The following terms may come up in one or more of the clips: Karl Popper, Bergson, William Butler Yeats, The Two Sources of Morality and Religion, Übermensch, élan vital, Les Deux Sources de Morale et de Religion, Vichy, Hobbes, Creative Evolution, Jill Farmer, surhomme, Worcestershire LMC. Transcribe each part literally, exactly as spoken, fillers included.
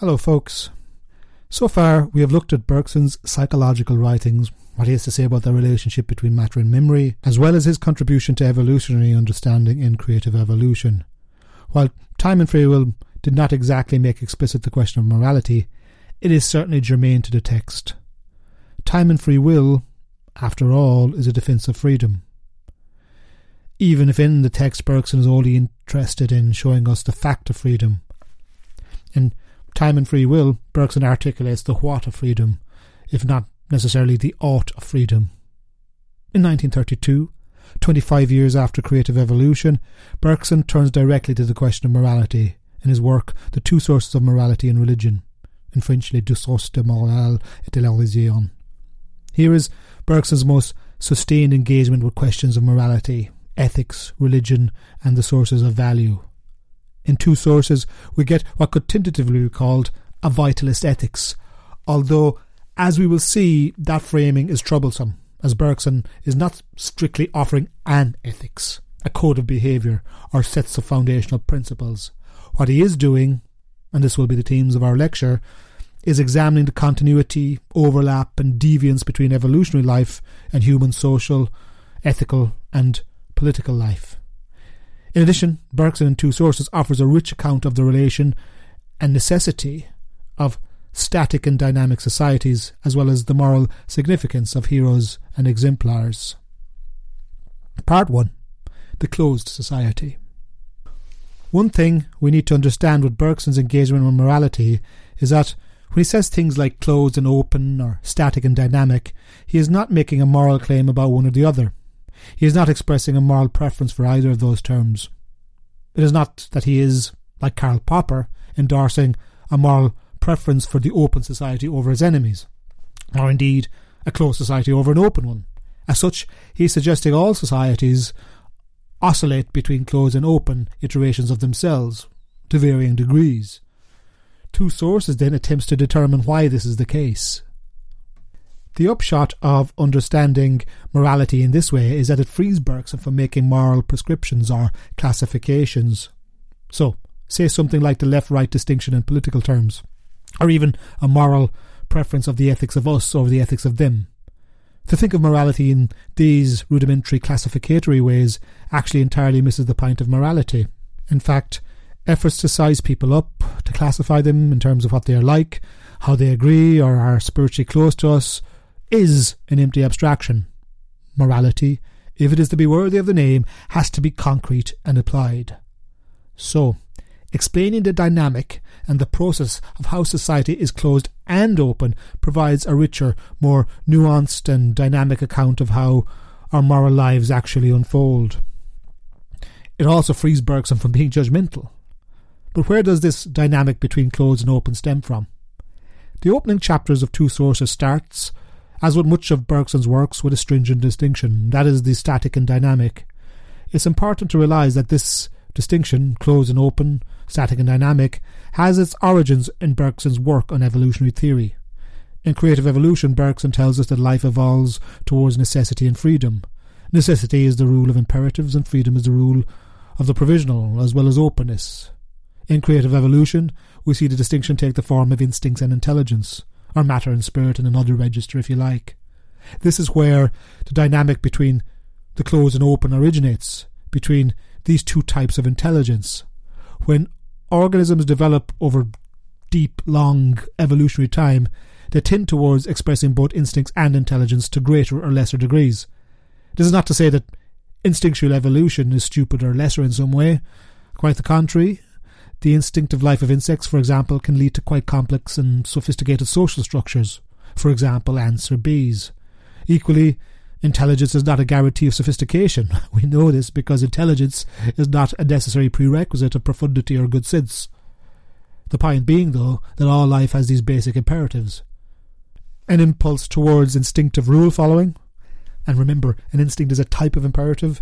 Hello folks. So far we have looked at Bergson's psychological writings, what he has to say about the relationship between matter and memory, as well as his contribution to evolutionary understanding in Creative Evolution. While time and free will did not exactly make explicit the question of morality, it is certainly germane to the text. Time and free will, after all, is a defence of freedom. Even if in the text Bergson is only interested in showing us the fact of freedom. In Time and Free Will, Bergson articulates the what of freedom, if not necessarily the ought of freedom. In nineteen thirty-two, twenty-five years after Creative Evolution, Bergson turns directly to the question of morality in his work The Two Sources of Morality and Religion, in French Les Deux Sources de Morale et de Religion. Here is Bergson's most sustained engagement with questions of morality, ethics, religion, and the sources of value. In Two Sources, we get what could tentatively be called a vitalist ethics, although, as we will see, that framing is troublesome, as Bergson is not strictly offering an ethics, a code of behaviour, or sets of foundational principles. What he is doing, and this will be the themes of our lecture, is examining the continuity, overlap and deviance between evolutionary life and human social, ethical and political life. In addition, Bergson in Two Sources offers a rich account of the relation and necessity of static and dynamic societies, as well as the moral significance of heroes and exemplars. Part one. The Closed Society. One thing we need to understand with Bergson's engagement with morality is that when he says things like closed and open or static and dynamic, he is not making a moral claim about one or the other. He is not expressing a moral preference for either of those terms. It is not that he is, like Karl Popper, endorsing a moral preference for the open society over his enemies, or indeed a closed society over an open one. As such, he is suggesting all societies oscillate between closed and open iterations of themselves, to varying degrees. Two Sources then attempts to determine why this is the case. The upshot of understanding morality in this way is that it frees Bergson from making moral prescriptions or classifications. So, say something like the left-right distinction in political terms, or even a moral preference of the ethics of us over the ethics of them. To think of morality in these rudimentary classificatory ways actually entirely misses the point of morality. In fact, efforts to size people up, to classify them in terms of what they are like, how they agree or are spiritually close to us, is an empty abstraction. Morality, if it is to be worthy of the name, has to be concrete and applied. So, explaining the dynamic and the process of how society is closed and open provides a richer, more nuanced and dynamic account of how our moral lives actually unfold. It also frees Bergson from being judgmental. But where does this dynamic between closed and open stem from? The opening chapters of Two Sources starts, as with much of Bergson's works, with a stringent distinction, that is, the static and dynamic. It's important to realise that this distinction, closed and open, static and dynamic, has its origins in Bergson's work on evolutionary theory. In Creative Evolution, Bergson tells us that life evolves towards necessity and freedom. Necessity is the rule of imperatives, and freedom is the rule of the provisional, as well as openness. In Creative Evolution, we see the distinction take the form of instincts and intelligence, or matter and spirit in another register, if you like. This is where the dynamic between the closed and open originates, between these two types of intelligence. When organisms develop over deep, long evolutionary time, they tend towards expressing both instincts and intelligence to greater or lesser degrees. This is not to say that instinctual evolution is stupid or lesser in some way. Quite the contrary. The instinctive life of insects, for example, can lead to quite complex and sophisticated social structures, for example, ants or bees. Equally, intelligence is not a guarantee of sophistication. We know this because intelligence is not a necessary prerequisite of profundity or good sense. The point being, though, that all life has these basic imperatives. An impulse towards instinctive rule following, and remember, an instinct is a type of imperative,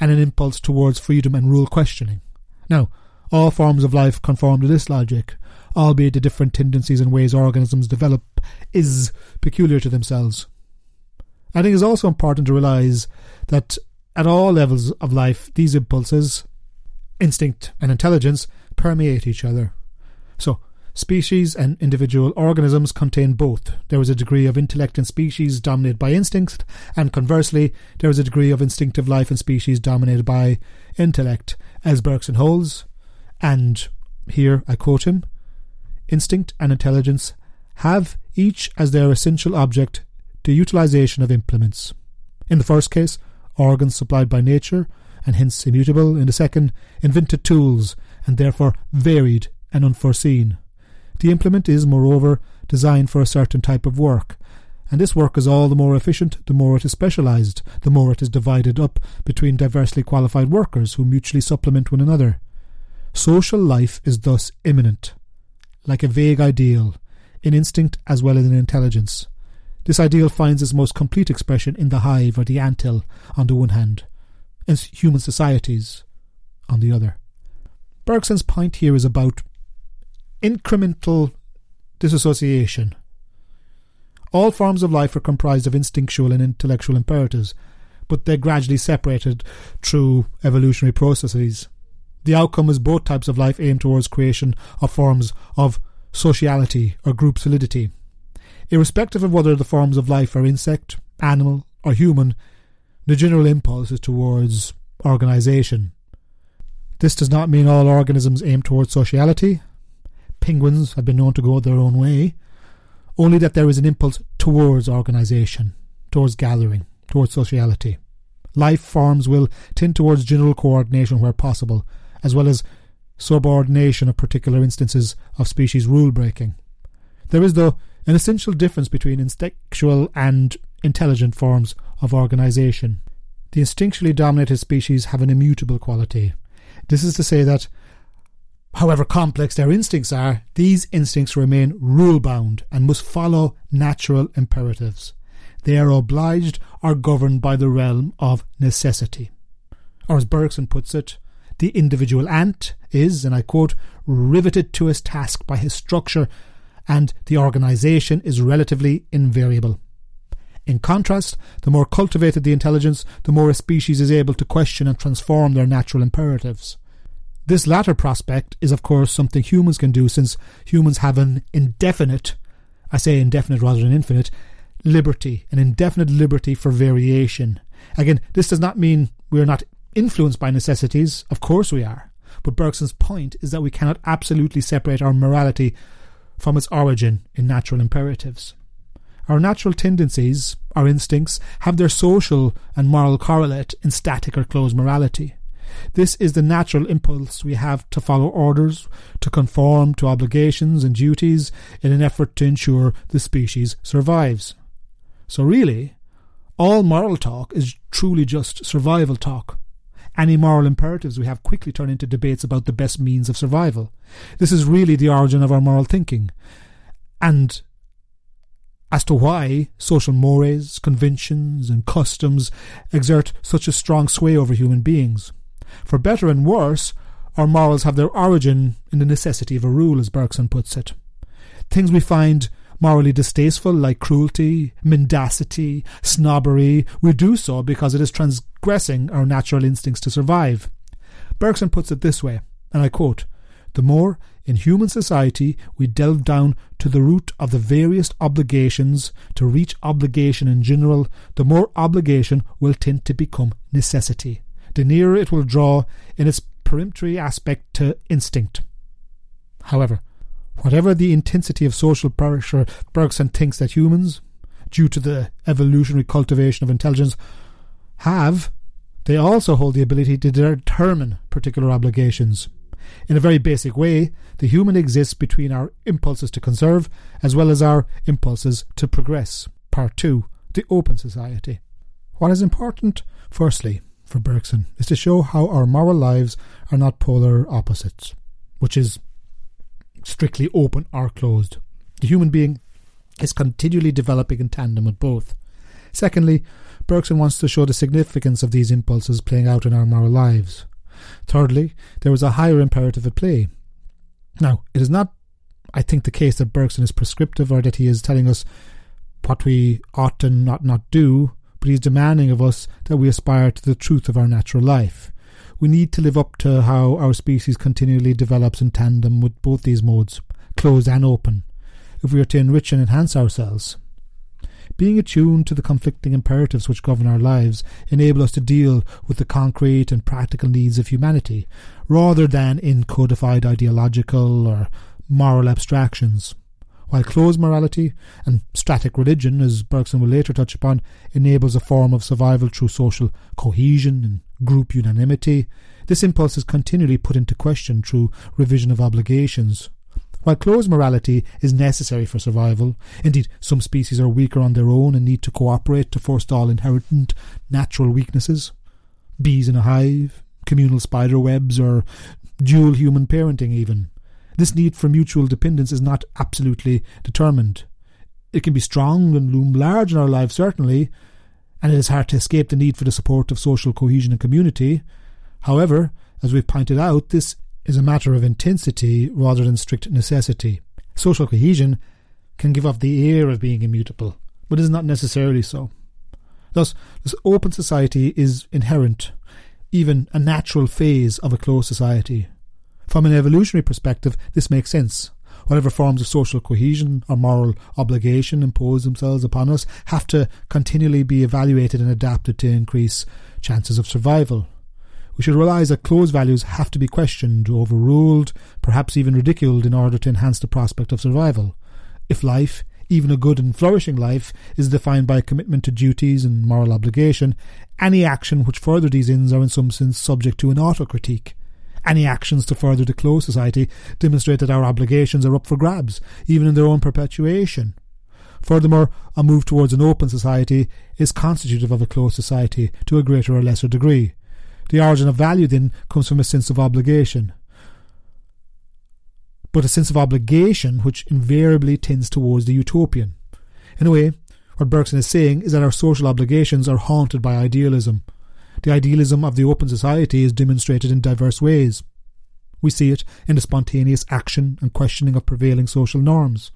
and an impulse towards freedom and rule questioning. Now, all forms of life conform to this logic, albeit the different tendencies and ways organisms develop is peculiar to themselves. I think it's also important to realise that at all levels of life, these impulses, instinct and intelligence, permeate each other. So, Species and individual organisms contain both. There is a degree of intellect in species dominated by instinct, and conversely, there is a degree of instinctive life in species dominated by intellect, as Bergson holds, and here I quote him, instinct and intelligence have each as their essential object the utilization of implements. In the first case, organs supplied by nature, and hence immutable; in the second, invented tools, and therefore varied and unforeseen. The implement is, moreover, designed for a certain type of work, and this work is all the more efficient the more it is specialized, the more it is divided up between diversely qualified workers who mutually supplement one another. Social life is thus immanent, like a vague ideal, in instinct as well as in intelligence. This ideal finds its most complete expression in the hive or the anthill on the one hand, and human societies on the other. Bergson's point here is about incremental disassociation. All forms of life are comprised of instinctual and intellectual imperatives, but they're gradually separated through evolutionary processes. The outcome is both types of life aim towards creation of forms of sociality or group solidity. Irrespective of whether the forms of life are insect, animal, or human, the general impulse is towards organization. This does not mean all organisms aim towards sociality. Penguins have been known to go their own way. Only that there is an impulse towards organization, towards gathering, towards sociality. Life forms will tend towards general coordination where possible, as well as subordination of particular instances of species rule-breaking. There is, though, an essential difference between instinctual and intelligent forms of organization. The instinctually dominated species have an immutable quality. This is to say that, however complex their instincts are, these instincts remain rule-bound and must follow natural imperatives. They are obliged or governed by the realm of necessity. Or as Bergson puts it, the individual ant is, and I quote, riveted to his task by his structure, and the organization is relatively invariable. In contrast, the more cultivated the intelligence, the more a species is able to question and transform their natural imperatives. This latter prospect is, of course, something humans can do, since humans have an indefinite, I say indefinite rather than infinite, liberty, an indefinite liberty for variation. Again, this does not mean we are not influenced by necessities. Of course we are. But Bergson's point is that we cannot absolutely separate our morality from its origin in natural imperatives. Our natural tendencies, our instincts, have their social and moral correlate in static or closed morality. This is the natural impulse we have to follow orders, to conform to obligations and duties in an effort to ensure the species survives. So really, all moral talk is truly just survival talk. Any moral imperatives we have quickly turn into debates about the best means of survival. This is really the origin of our moral thinking, and as to why social mores, conventions, and customs exert such a strong sway over human beings. For better and worse, our morals have their origin in the necessity of a rule, as Bergson puts it. Things we find morally distasteful, like cruelty, mendacity, snobbery, we do so because it is transgressing our natural instincts to survive. Bergson puts it this way, and I quote, "The more, in human society, we delve down to the root of the various obligations to reach obligation in general, the more obligation will tend to become necessity. The nearer it will draw in its peremptory aspect to instinct." However, whatever the intensity of social pressure, Bergson thinks that humans, due to the evolutionary cultivation of intelligence, have, they also hold the ability to determine particular obligations. In a very basic way, the human exists between our impulses to conserve as well as our impulses to progress. Part two, the open society. What is important, firstly, for Bergson, is to show how our moral lives are not polar opposites, which is strictly open or closed. The human being is continually developing in tandem with both. Secondly, Bergson wants to show the significance of these impulses playing out in our moral lives. Thirdly, there is a higher imperative at play. Now, it is not, I think, the case that Bergson is prescriptive or that he is telling us what we ought and ought not do, but he is demanding of us that we aspire to the truth of our natural life. We need to live up to how our species continually develops in tandem with both these modes, closed and open, if we are to enrich and enhance ourselves. Being attuned to the conflicting imperatives which govern our lives enable us to deal with the concrete and practical needs of humanity, rather than in codified ideological or moral abstractions, while closed morality and static religion, as Bergson will later touch upon, enables a form of survival through social cohesion and group unanimity. This impulse is continually put into question through revision of obligations. While closed morality is necessary for survival, indeed some species are weaker on their own and need to cooperate to forestall inherent natural weaknesses. Bees in a hive, communal spider webs, or dual human parenting even. This need for mutual dependence is not absolutely determined. It can be strong and loom large in our lives certainly, and it is hard to escape the need for the support of social cohesion and community. However, as we've pointed out, this is a matter of intensity rather than strict necessity. Social cohesion can give off the air of being immutable, but is not necessarily so. Thus, this open society is inherent, even a natural phase of a closed society. From an evolutionary perspective, this makes sense. Whatever forms of social cohesion or moral obligation impose themselves upon us have to continually be evaluated and adapted to increase chances of survival. We should realise that closed values have to be questioned, overruled, perhaps even ridiculed in order to enhance the prospect of survival. If life, even a good and flourishing life, is defined by a commitment to duties and moral obligation, any action which further these ends are in some sense subject to an auto-critique. Any actions to further the closed society demonstrate that our obligations are up for grabs, even in their own perpetuation. Furthermore, a move towards an open society is constitutive of a closed society to a greater or lesser degree. The origin of value, then, comes from a sense of obligation. But a sense of obligation which invariably tends towards the utopian. In a way, what Bergson is saying is that our social obligations are haunted by idealism. The idealism of the open society is demonstrated in diverse ways. We see it in the spontaneous action and questioning of prevailing social norms.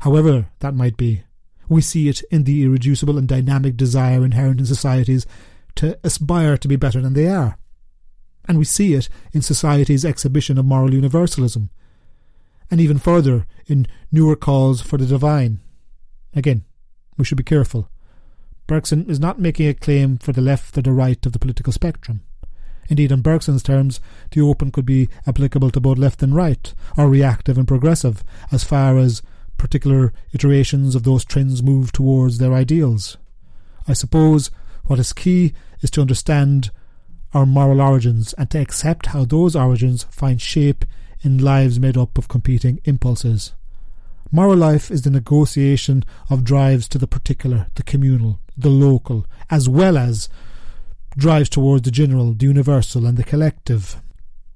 However that might be, we see it in the irreducible and dynamic desire inherent in societies to aspire to be better than they are. And we see it in society's exhibition of moral universalism, and even further in newer calls for the divine. Again, we should be careful. Bergson is not making a claim for the left or the right of the political spectrum. Indeed, on Bergson's terms, the open could be applicable to both left and right, or reactive and progressive, as far as particular iterations of those trends move towards their ideals. I suppose what is key is to understand our moral origins and to accept how those origins find shape in lives made up of competing impulses. Moral life is the negotiation of drives to the particular, the communal, the local, as well as drives towards the general, the universal, and the collective.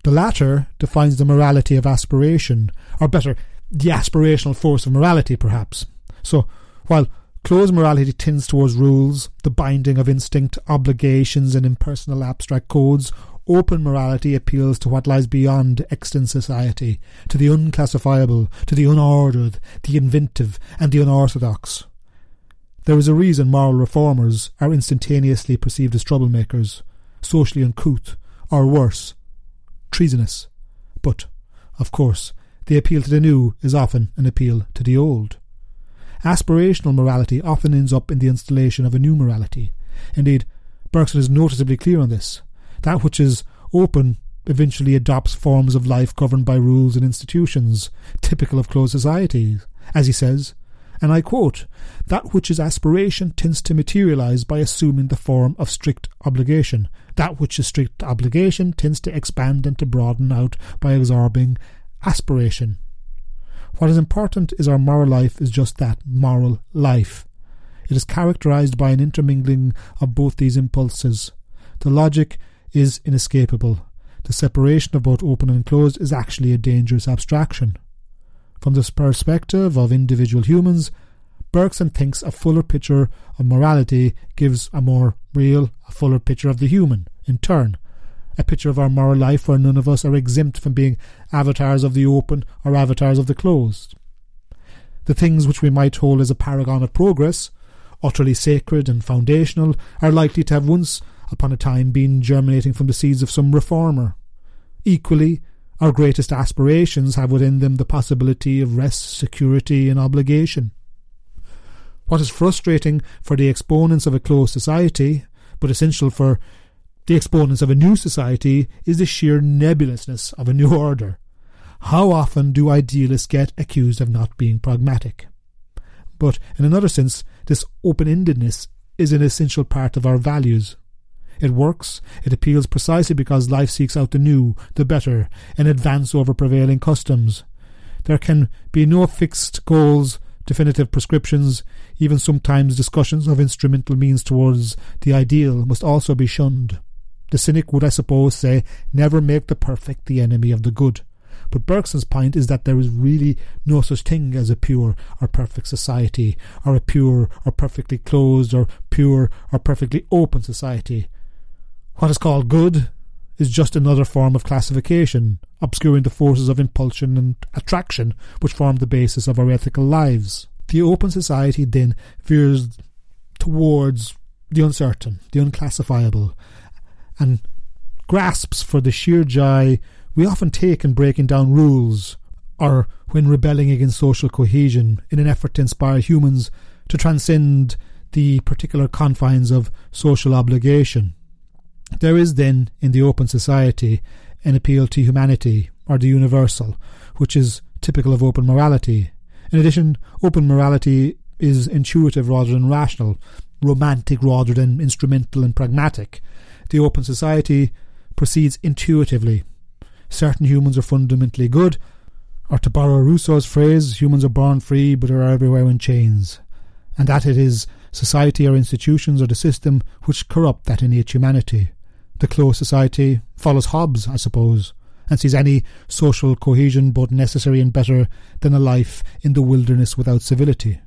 The latter defines the morality of aspiration, or better, the aspirational force of morality, perhaps. So, while closed morality tends towards rules, the binding of instinct, obligations, and impersonal abstract codes, open morality appeals to what lies beyond extant society, to the unclassifiable, to the unordered, the inventive, and the unorthodox. There is a reason moral reformers are instantaneously perceived as troublemakers, socially uncouth, or worse, treasonous. But, of course, the appeal to the new is often an appeal to the old. Aspirational morality often ends up in the installation of a new morality. Indeed, Bergson is noticeably clear on this. That which is open eventually adopts forms of life governed by rules and institutions, typical of closed societies, as he says, and I quote, "That which is aspiration tends to materialize by assuming the form of strict obligation. That which is strict obligation tends to expand and to broaden out by absorbing aspiration." What is important is our moral life is just that, moral life. It is characterized by an intermingling of both these impulses. The logic is inescapable. The separation of both open and closed is actually a dangerous abstraction. From this perspective of individual humans, Bergson thinks a fuller picture of morality gives a more real, a fuller picture of the human, in turn. A picture of our moral life where none of us are exempt from being avatars of the open or avatars of the closed. The things which we might hold as a paragon of progress, utterly sacred and foundational, are likely to have once upon a time been germinating from the seeds of some reformer. Equally, Our greatest aspirations have within them the possibility of rest, security, and obligation. What is frustrating for the exponents of a closed society, but essential for the exponents of a new society, is the sheer nebulousness of a new order. How often do idealists get accused of not being pragmatic? But, in another sense, this open-endedness is an essential part of our values. It works, it appeals precisely because life seeks out the new, the better, in advance over prevailing customs. There can be no fixed goals, definitive prescriptions, even sometimes discussions of instrumental means towards the ideal must also be shunned. The cynic would, I suppose, say, never make the perfect the enemy of the good. But Bergson's point is that there is really no such thing as a pure or perfect society, or a pure or perfectly closed or pure or perfectly open society. What is called good is just another form of classification, obscuring the forces of impulsion and attraction which form the basis of our ethical lives. The open society then veers towards the uncertain, the unclassifiable, and grasps for the sheer joy we often take in breaking down rules, or when rebelling against social cohesion in an effort to inspire humans to transcend the particular confines of social obligation. There is then, in the open society, an appeal to humanity, or the universal, which is typical of open morality. In addition, open morality is intuitive rather than rational, romantic rather than instrumental and pragmatic. The open society proceeds intuitively. Certain humans are fundamentally good, or to borrow Rousseau's phrase, humans are born free but are everywhere in chains, and that it is society or institutions or the system which corrupt that innate humanity. The closed society follows Hobbes, I suppose, and sees any social cohesion both necessary and better than a life in the wilderness without civility.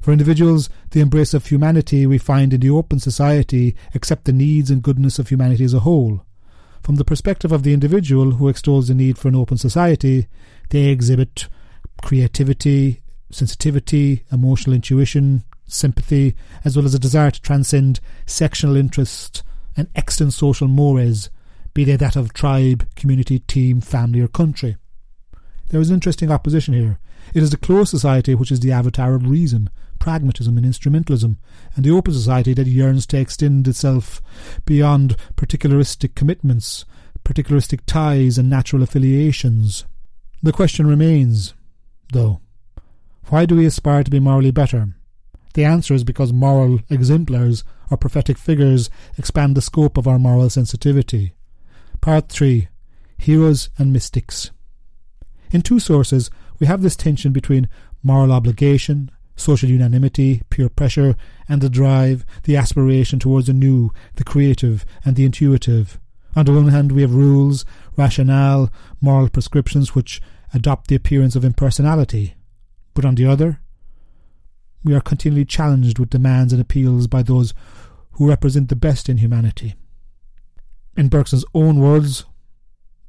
For individuals, the embrace of humanity we find in the open society accept the needs and goodness of humanity as a whole. From the perspective of the individual who extols the need for an open society, they exhibit creativity, sensitivity, emotional intuition, sympathy, as well as a desire to transcend sectional interest and extant social mores, be they that of tribe, community, team, family, or country. There is an interesting opposition here. It is the closed society which is the avatar of reason, pragmatism and instrumentalism, and the open society that yearns to extend itself beyond particularistic commitments, particularistic ties and natural affiliations. The question remains, though, why do we aspire to be morally better? The answer is because moral exemplars or prophetic figures expand the scope of our moral sensitivity. Part three. Heroes and Mystics. In Two Sources, we have this tension between moral obligation, social unanimity, peer pressure, and the drive, the aspiration towards the new, the creative, and the intuitive. On the one hand, we have rules, rationale, moral prescriptions which adopt the appearance of impersonality. But on the other, we are continually challenged with demands and appeals by those who represent the best in humanity. In Bergson's own words,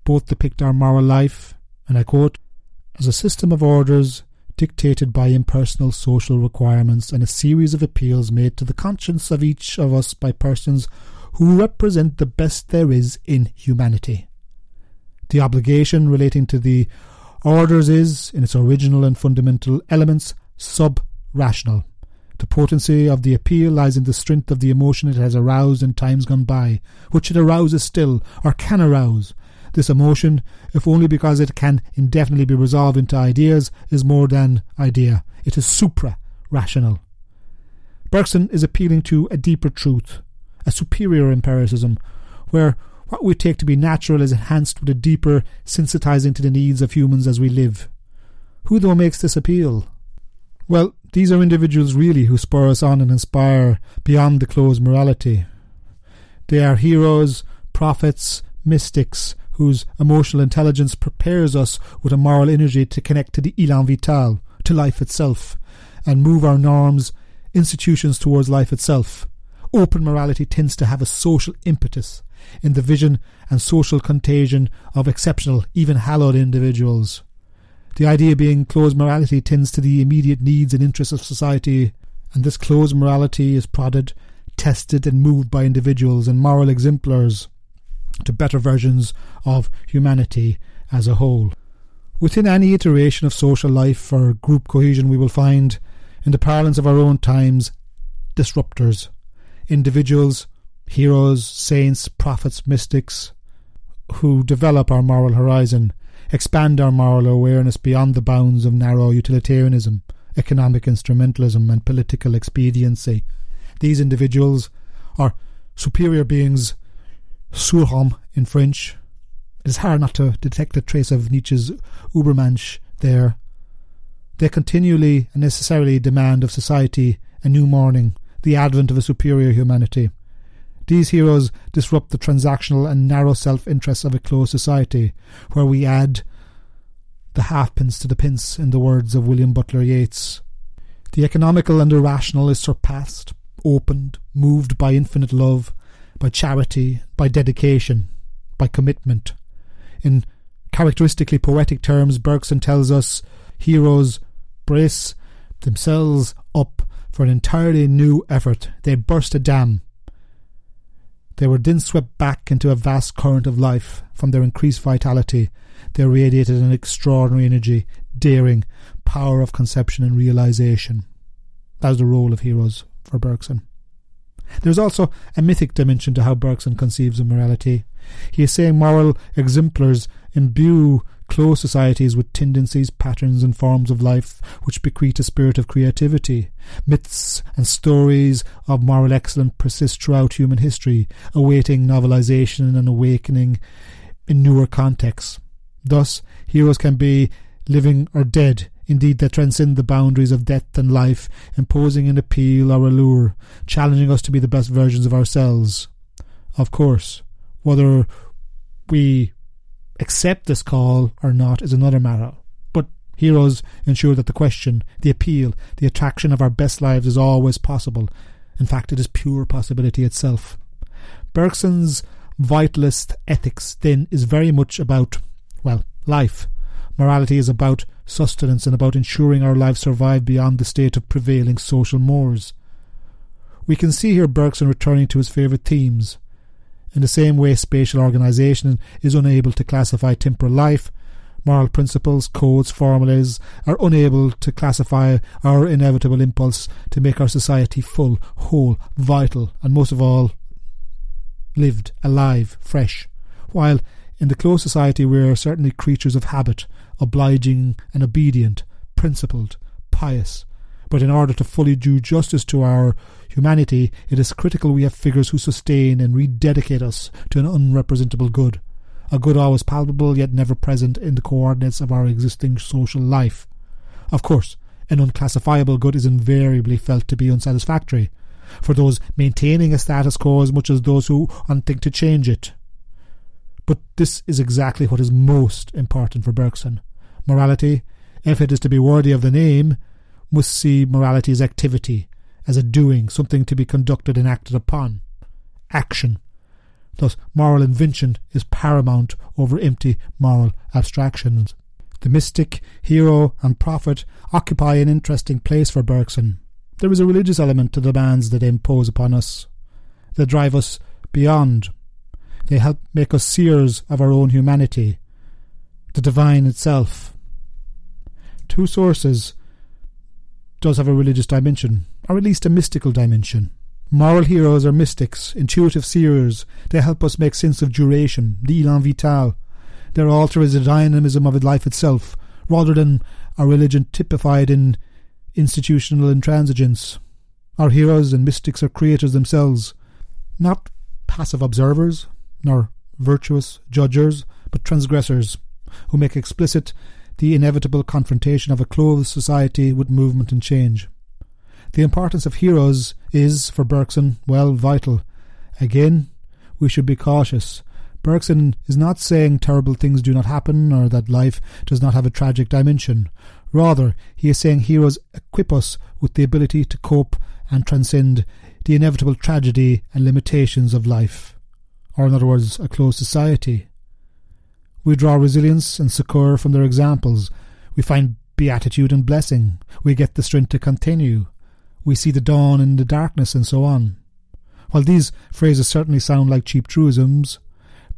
both depict our moral life, and I quote, as a system of orders dictated by impersonal social requirements and a series of appeals made to the conscience of each of us by persons who represent the best there is in humanity. The obligation relating to the orders is, in its original and fundamental elements, sub-rational. The potency of the appeal lies in the strength of the emotion it has aroused in times gone by, which it arouses still, or can arouse. This emotion, if only because it can indefinitely be resolved into ideas, is more than idea. It is supra-rational. Bergson is appealing to a deeper truth, a superior empiricism, where what we take to be natural is enhanced with a deeper sensitizing to the needs of humans as we live. Who, though, makes this appeal? Well, these are individuals really who spur us on and inspire beyond the closed morality. They are heroes, prophets, mystics, whose emotional intelligence prepares us with a moral energy to connect to the élan vital, to life itself, and move our norms, institutions towards life itself. Open morality tends to have a social impetus in the vision and social contagion of exceptional, even hallowed individuals. The idea being closed morality tends to the immediate needs and interests of society, and this closed morality is prodded, tested and moved by individuals and moral exemplars to better versions of humanity as a whole. Within any iteration of social life or group cohesion, we will find, in the parlance of our own times, disruptors, individuals, heroes, saints, prophets, mystics, who develop our moral horizon, expand our moral awareness beyond the bounds of narrow utilitarianism, economic instrumentalism, and political expediency. These individuals are superior beings, surhommes in French. It is hard not to detect a trace of Nietzsche's Übermensch there. They continually and necessarily demand of society a new morning, the advent of a superior humanity. These heroes disrupt the transactional and narrow self-interests of a closed society, where we add the halfpence to the pence, in the words of William Butler Yeats. The economical and irrational is surpassed, opened, moved by infinite love, by charity, by dedication, by commitment. In characteristically poetic terms, Bergson tells us heroes brace themselves up for an entirely new effort. They burst a dam. They were then swept back into a vast current of life. From their increased vitality, they radiated an extraordinary energy, daring, power of conception and realization. That was the role of heroes for Bergson. There is also a mythic dimension to how Bergson conceives of morality. He is saying moral exemplars imbue closed societies with tendencies, patterns, and forms of life which bequeath a spirit of creativity. Myths and stories of moral excellence persist throughout human history, awaiting novelization and awakening in newer contexts. Thus, heroes can be living or dead. Indeed, they transcend the boundaries of death and life, imposing an appeal or allure, challenging us to be the best versions of ourselves. Of course, whether we accept this call or not is another matter, but heroes ensure that the question, the appeal, the attraction of our best lives is always possible. In fact, it is pure possibility itself. Bergson's vitalist ethics, then, is very much about, well, life. Morality is about sustenance and about ensuring our lives survive beyond the state of prevailing social mores. We can see here Bergson returning to his favourite themes. In the same way spatial organisation is unable to classify temporal life, moral principles, codes, formulas are unable to classify our inevitable impulse to make our society full, whole, vital, and most of all, lived, alive, fresh. While in the closed society we are certainly creatures of habit, obliging and obedient, principled, pious. But in order to fully do justice to our humanity, it is critical we have figures who sustain and rededicate us to an unrepresentable good, a good always palpable yet never present in the coordinates of our existing social life. Of course, an unclassifiable good is invariably felt to be unsatisfactory, for those maintaining a status quo as much as those who undertake to change it. But this is exactly what is most important for Bergson. Morality, if it is to be worthy of the name, must see morality as activity, as a doing, something to be conducted and acted upon. Action. Thus, moral invention is paramount over empty moral abstractions. The mystic, hero, and prophet occupy an interesting place for Bergson. There is a religious element to the demands that they impose upon us. They drive us beyond. They help make us seers of our own humanity, the divine itself. Two Sources does have a religious dimension, or at least a mystical dimension. Moral heroes are mystics, intuitive seers. They help us make sense of duration, the élan vital. Their altar is the dynamism of life itself, rather than a religion typified in institutional intransigence. Our heroes and mystics are creators themselves, not passive observers, nor virtuous judgers, but transgressors, who make explicit the inevitable confrontation of a closed society with movement and change. The importance of heroes is, for Bergson, well, vital. Again, we should be cautious. Bergson is not saying terrible things do not happen or that life does not have a tragic dimension. Rather, he is saying heroes equip us with the ability to cope and transcend the inevitable tragedy and limitations of life, or in other words, a closed society. We draw resilience and succour from their examples. We find beatitude and blessing. We get the strength to continue. We see the dawn in the darkness, and so on. While these phrases certainly sound like cheap truisms,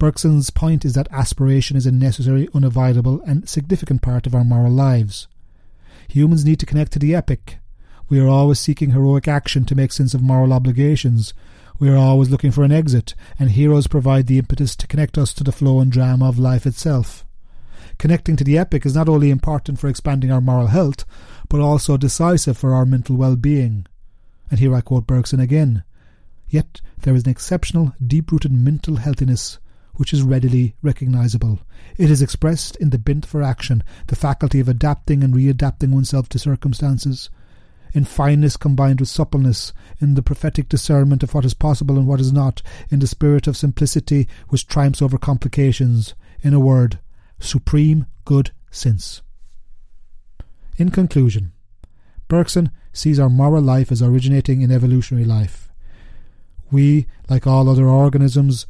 Bergson's point is that aspiration is a necessary, unavoidable, and significant part of our moral lives. Humans need to connect to the epic. We are always seeking heroic action to make sense of moral obligations. We are always looking for an exit, and heroes provide the impetus to connect us to the flow and drama of life itself. Connecting to the epic is not only important for expanding our moral health, but also decisive for our mental well-being. And here I quote Bergson again. Yet there is an exceptional, deep-rooted mental healthiness which is readily recognizable. It is expressed in the bent for action, the faculty of adapting and readapting oneself to circumstances, in fineness combined with suppleness, in the prophetic discernment of what is possible and what is not, in the spirit of simplicity which triumphs over complications, in a word, supreme good sense. In conclusion, Bergson sees our moral life as originating in evolutionary life. We, like all other organisms,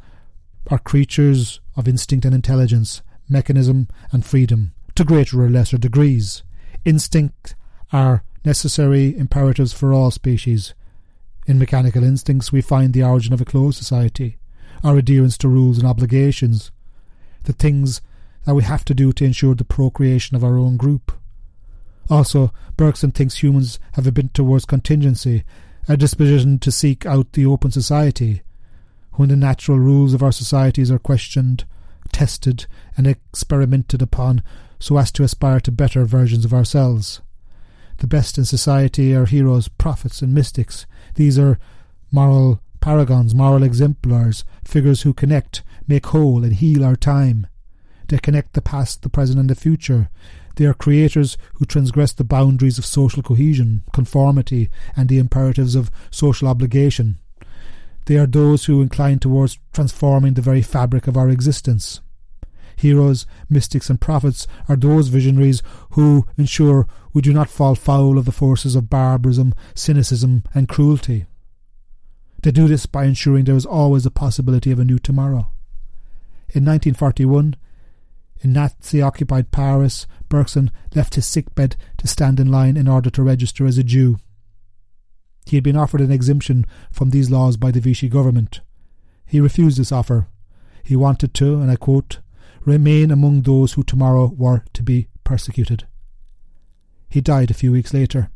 are creatures of instinct and intelligence, mechanism and freedom, to greater or lesser degrees. Instincts are necessary imperatives for all species. In mechanical instincts we find the origin of a closed society, our adherence to rules and obligations, the things that we have to do to ensure the procreation of our own group. Also, Bergson thinks humans have a bent towards contingency, a disposition to seek out the open society. When the natural rules of our societies are questioned, tested, and experimented upon so as to aspire to better versions of ourselves. The best in society are heroes, prophets, and mystics. These are moral paragons, moral exemplars, figures who connect, make whole, and heal our time. They connect the past, the present, and the future. They are creators who transgress the boundaries of social cohesion, conformity, and the imperatives of social obligation. They are those who incline towards transforming the very fabric of our existence. Heroes, mystics, and prophets are those visionaries who ensure we do not fall foul of the forces of barbarism, cynicism, and cruelty. They do this by ensuring there is always a possibility of a new tomorrow. In nineteen forty-one, in Nazi-occupied Paris, Bergson left his sickbed to stand in line in order to register as a Jew. He had been offered an exemption from these laws by the Vichy government. He refused this offer. He wanted to, and I quote, remain among those who tomorrow were to be persecuted. He died a few weeks later.